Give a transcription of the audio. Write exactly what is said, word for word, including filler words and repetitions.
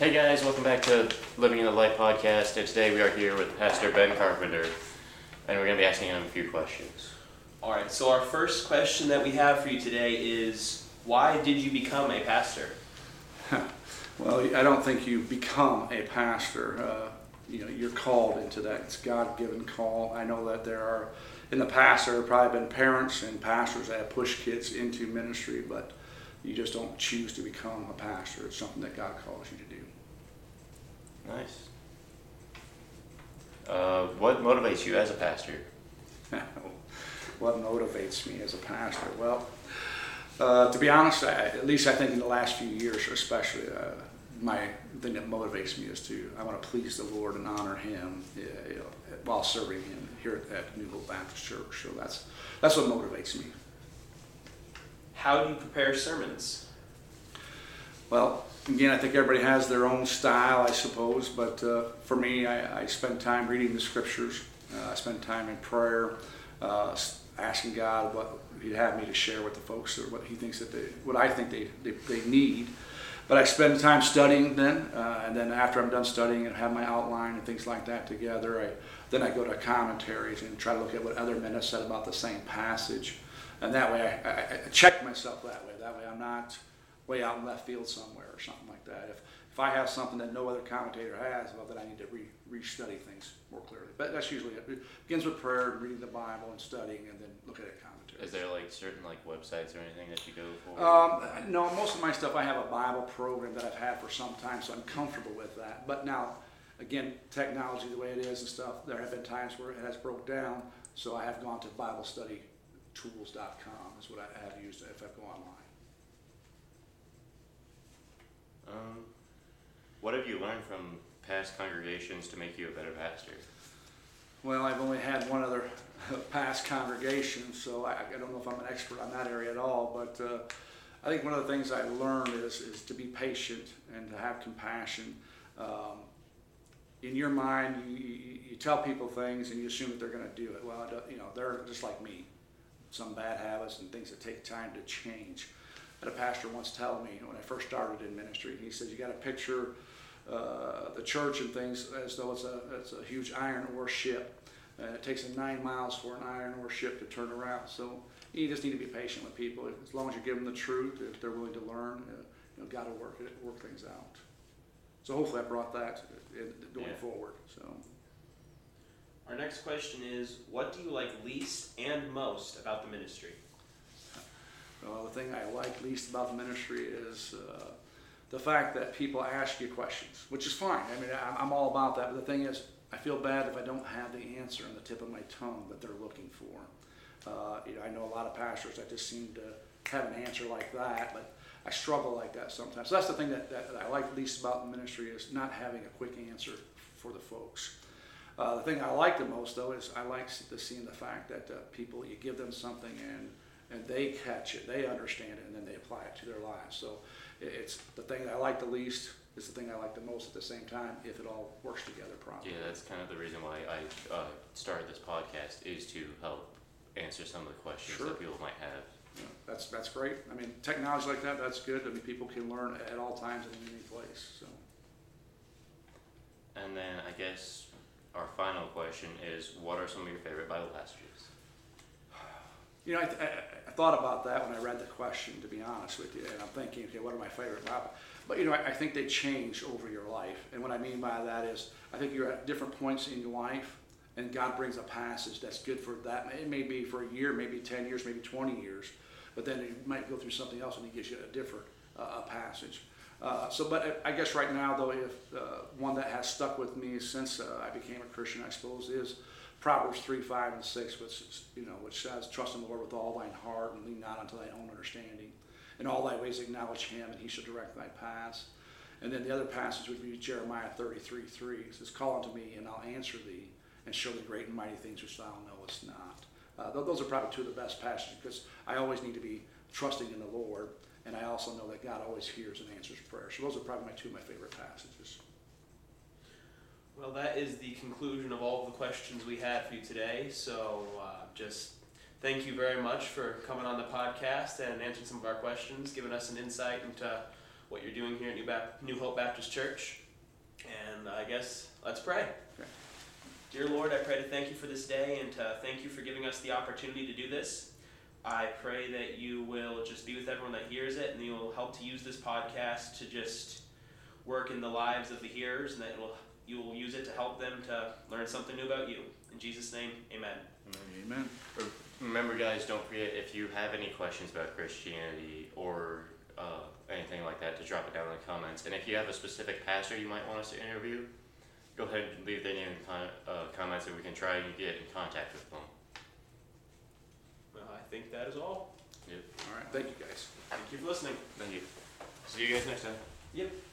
Hey guys, welcome back to Living in the Light podcast, and today we are here with Pastor Ben Carpenter, and we're going to be asking him a few questions. Alright, so our first question that we have for you today is, why did you become a pastor? Well, I don't think you become a pastor. Uh, you know, you're called into that. It's a God-given call. I know that there are, in the past, there have probably been parents and pastors that have pushed kids into ministry, but you just don't choose to become a pastor. It's something that God calls you to do. Nice. Uh, what motivates you as a pastor? What motivates me as a pastor? Well, uh, to be honest, I, at least I think in the last few years especially, uh, my thing that motivates me is to, I want to please the Lord and honor Him uh, you know, while serving Him here at New Hope Baptist Church. So that's that's what motivates me. How do you prepare sermons? Well, again, I think everybody has their own style, I suppose, but uh, for me, I, I spend time reading the scriptures. Uh, I spend time in prayer, uh, asking God what He'd have me to share with the folks, or what He thinks that they, what I think they, they, they need. But I spend time studying then, uh, and then after I'm done studying and have my outline and things like that together, I, then I go to commentaries and try to look at what other men have said about the same passage. And that way, I, I, I check myself that way. That way, I'm not way out in left field somewhere or something like that. If if I have something that no other commentator has, well, then I need to re re-study things more clearly. But that's usually it. It begins with prayer, reading the Bible, and studying, and then looking at commentaries. Is there like certain like websites or anything that you go for? Um, no, most of my stuff, I have a Bible program that I've had for some time, so I'm comfortable with that. But now, again, technology the way it is and stuff, there have been times where it has broke down, so I have gone to Bible Study Tools dot com is what I have used if I go online. Um, what have you learned from past congregations to make you a better pastor? Well, I've only had one other past congregation, so I, I don't know if I'm an expert on that area at all, but uh, I think one of the things I learned is, is to be patient and to have compassion. Um, in your mind, you, you, you tell people things and you assume that they're going to do it. Well, you know, they're just like me. Some bad habits and things that take time to change. I had a pastor once tell me when I first started in ministry, he said, you got to picture uh, the church and things as though it's a, it's a huge iron ore ship. Uh, it takes nine miles for an iron ore ship to turn around. So you just need to be patient with people. As long as you give them the truth, if they're willing to learn, uh, you know, got to work it, work things out. So hopefully I brought that going yeah. forward. So. Our next question is, what do you like least and most about the ministry? Well, the thing I like least about the ministry is uh, the fact that people ask you questions, which is fine. I mean, I'm all about that. But the thing is, I feel bad if I don't have the answer on the tip of my tongue that they're looking for. Uh, you know, I know a lot of pastors that just seem to have an answer like that, but I struggle like that sometimes. So that's the thing that, that, that I like least about the ministry is not having a quick answer for the folks. Uh, the thing I like the most, though, is I like the, seeing the fact that uh, people, you give them something and and they catch it, they understand it, and then they apply it to their lives. So it, it's the thing that I like the least is the thing I like the most at the same time, if it all works together properly. Yeah, that's kind of the reason why I uh, started this podcast, is to help answer some of the questions sure. that people might have. Yeah, that's that's great. I mean, technology like that, that's good. I mean, people can learn at all times and in any place. So. And then I guess... our final question is, what are some of your favorite Bible passages? You know, I, th- I thought about that when I read the question, to be honest with you, and I'm thinking, okay, what are my favorite Bible? But, you know, I, I think they change over your life. And what I mean by that is, I think you're at different points in your life, and God brings a passage that's good for that. It may be for a year, maybe ten years, maybe twenty years, but then you might go through something else and He gives you a different uh, passage. Uh, so, but I guess right now, though, if uh, one that has stuck with me since uh, I became a Christian, I suppose, is Proverbs three, five, and six, which is, you know, which says, "Trust in the Lord with all thine heart, and lean not unto thine own understanding. In all thy ways acknowledge Him, and He shall direct thy paths." And then the other passage would be Jeremiah thirty-three, three. It says, "Call unto me, and I'll answer thee, and show thee great and mighty things which thou knowest not." Uh, th- those are probably two of the best passages, because I always need to be trusting in the Lord. And I also know that God always hears and answers prayer. So those are probably my two of my favorite passages. Well, that is the conclusion of all of the questions we had for you today. So uh, just thank you very much for coming on the podcast and answering some of our questions, giving us an insight into what you're doing here at New, Bap- New Hope Baptist Church. And I guess let's pray. Sure. Dear Lord, I pray to thank you for this day and to thank you for giving us the opportunity to do this. I pray that you will just be with everyone that hears it, and that you will help to use this podcast to just work in the lives of the hearers, and that it will, you will use it to help them to learn something new about you. In Jesus' name, amen. Amen. Remember, guys, don't forget, if you have any questions about Christianity or uh, anything like that, to drop it down in the comments. And if you have a specific pastor you might want us to interview, go ahead and leave that in the con- uh, comments and we can try and get in contact with them. Well, I think that is all. Yep. All right. Thank you, guys. Thank you for listening. Thank you. See you guys next time. Yep.